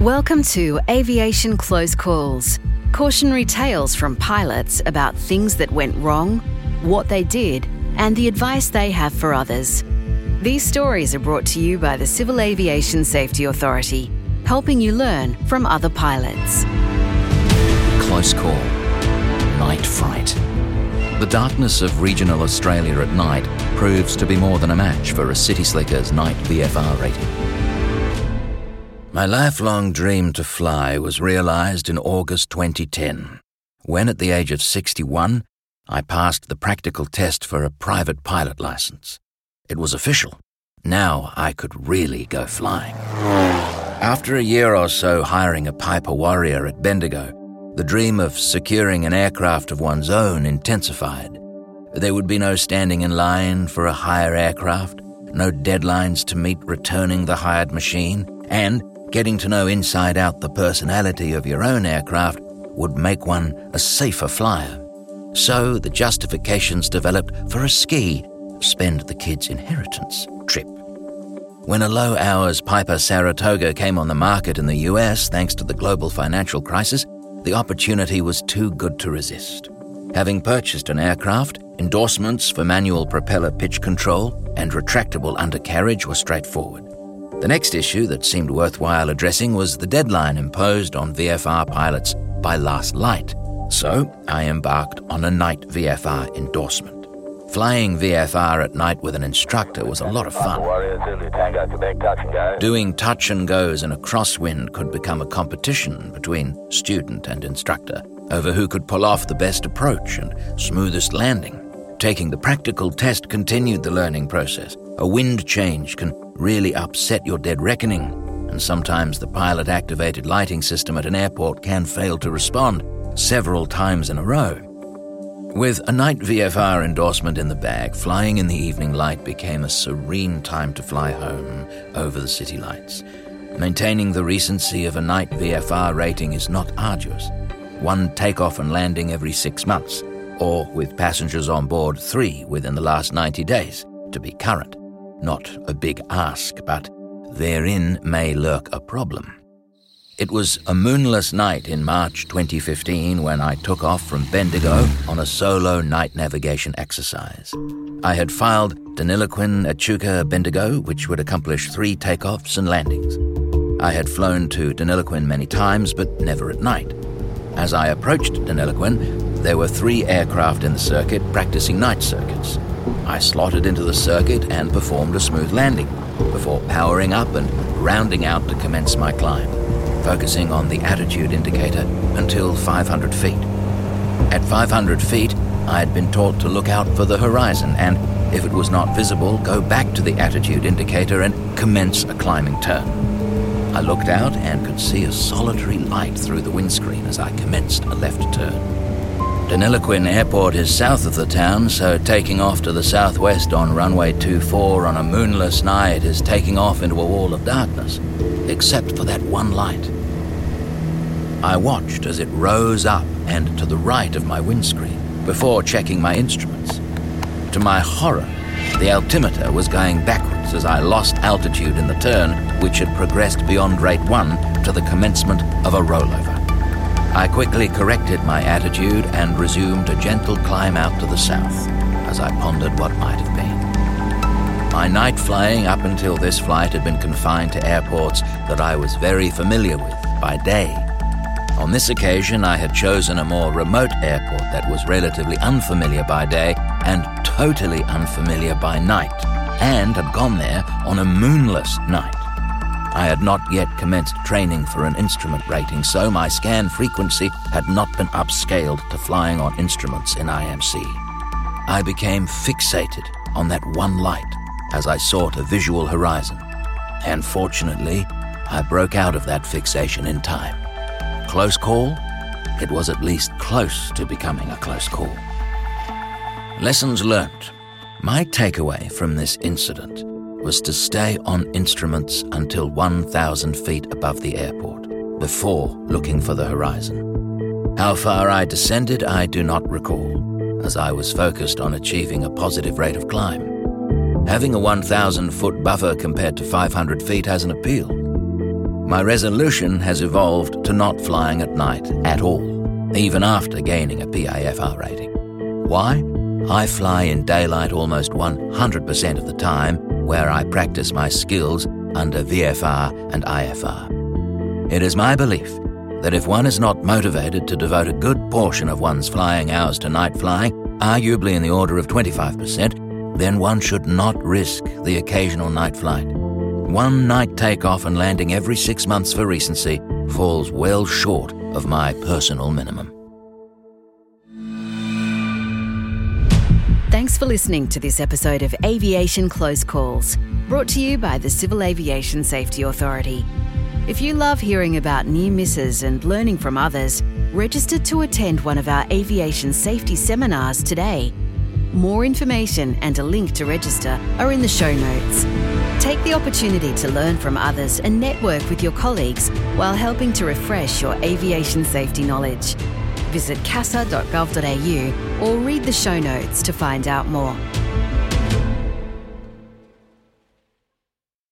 Welcome to Aviation Close Calls, cautionary tales from pilots about things that went wrong, what they did, and the advice they have for others. These stories are brought to you by the Civil Aviation Safety Authority, helping you learn from other pilots. Close Call, Night Fright. The darkness of regional Australia at night proves to be more than a match for a city slicker's night VFR rating. My lifelong dream to fly was realised in August 2010, when at the age of 61, I passed the practical test for a private pilot licence. It was official. Now I could really go flying. After a year or so hiring a Piper Warrior at Bendigo, the dream of securing an aircraft of one's own intensified. There would be no standing in line for a hire aircraft, no deadlines to meet returning the hired machine, and getting to know inside out the personality of your own aircraft would make one a safer flyer. So the justifications developed for a ski, spend the kid's inheritance, trip. When a low-hours Piper Saratoga came on the market in the US thanks to the global financial crisis, the opportunity was too good to resist. Having purchased an aircraft, endorsements for manual propeller pitch control and retractable undercarriage were straightforward. The next issue that seemed worthwhile addressing was the deadline imposed on VFR pilots by last light. So I embarked on a night VFR endorsement. Flying VFR at night with an instructor was a lot of fun. Doing touch and goes in a crosswind could become a competition between student and instructor over who could pull off the best approach and smoothest landing. Taking the practical test continued the learning process. A wind change can really upset your dead reckoning, and sometimes the pilot-activated lighting system at an airport can fail to respond several times in a row. With a night VFR endorsement in the bag, flying in the evening light became a serene time to fly home over the city lights. Maintaining the recency of a night VFR rating is not arduous. One takeoff and landing every 6 months, or with passengers on board 3 within the last 90 days, to be current. Not a big ask, but therein may lurk a problem. It was a moonless night in March 2015 when I took off from Bendigo on a solo night navigation exercise. I had filed Deniliquin, Echuca, Bendigo, which would accomplish 3 takeoffs and landings. I had flown to Deniliquin many times, but never at night. As I approached Deniliquin, there were 3 aircraft in the circuit practicing night circuits. I slotted into the circuit and performed a smooth landing before powering up and rounding out to commence my climb, focusing on the attitude indicator until 500 feet. At 500 feet, I had been taught to look out for the horizon and, if it was not visible, go back to the attitude indicator and commence a climbing turn. I looked out and could see a solitary light through the windscreen as I commenced a left turn. Deniliquin Airport is south of the town, so taking off to the southwest on runway 24 on a moonless night is taking off into a wall of darkness, except for that one light. I watched as it rose up and to the right of my windscreen before checking my instruments. To my horror, the altimeter was going backwards as I lost altitude in the turn, which had progressed beyond rate 1 to the commencement of a rollover. I quickly corrected my attitude and resumed a gentle climb out to the south as I pondered what might have been. My night flying up until this flight had been confined to airports that I was very familiar with by day. On this occasion, I had chosen a more remote airport that was relatively unfamiliar by day and totally unfamiliar by night, and had gone there on a moonless night. I had not yet commenced training for an instrument rating, so my scan frequency had not been upscaled to flying on instruments in IMC. I became fixated on that one light as I sought a visual horizon, and fortunately, I broke out of that fixation in time. Close call? It was at least close to becoming a close call. Lessons learnt. My takeaway from this incident was to stay on instruments until 1,000 feet above the airport, before looking for the horizon. How far I descended, I do not recall, as I was focused on achieving a positive rate of climb. Having a 1,000-foot buffer compared to 500 feet has an appeal. My resolution has evolved to not flying at night at all, even after gaining a PIFR rating. Why? I fly in daylight almost 100% of the time, where I practice my skills under VFR and IFR. It is my belief that if one is not motivated to devote a good portion of one's flying hours to night flying, arguably in the order of 25%, then one should not risk the occasional night flight. One night takeoff and landing every 6 months for recency falls well short of my personal minimum. Thanks for listening to this episode of Aviation Close Calls, brought to you by the Civil Aviation Safety Authority. If you love hearing about near misses and learning from others, register to attend one of our aviation safety seminars today. More information and a link to register are in the show notes. Take the opportunity to learn from others and network with your colleagues while helping to refresh your aviation safety knowledge. Visit casa.gov.au or read the show notes to find out more.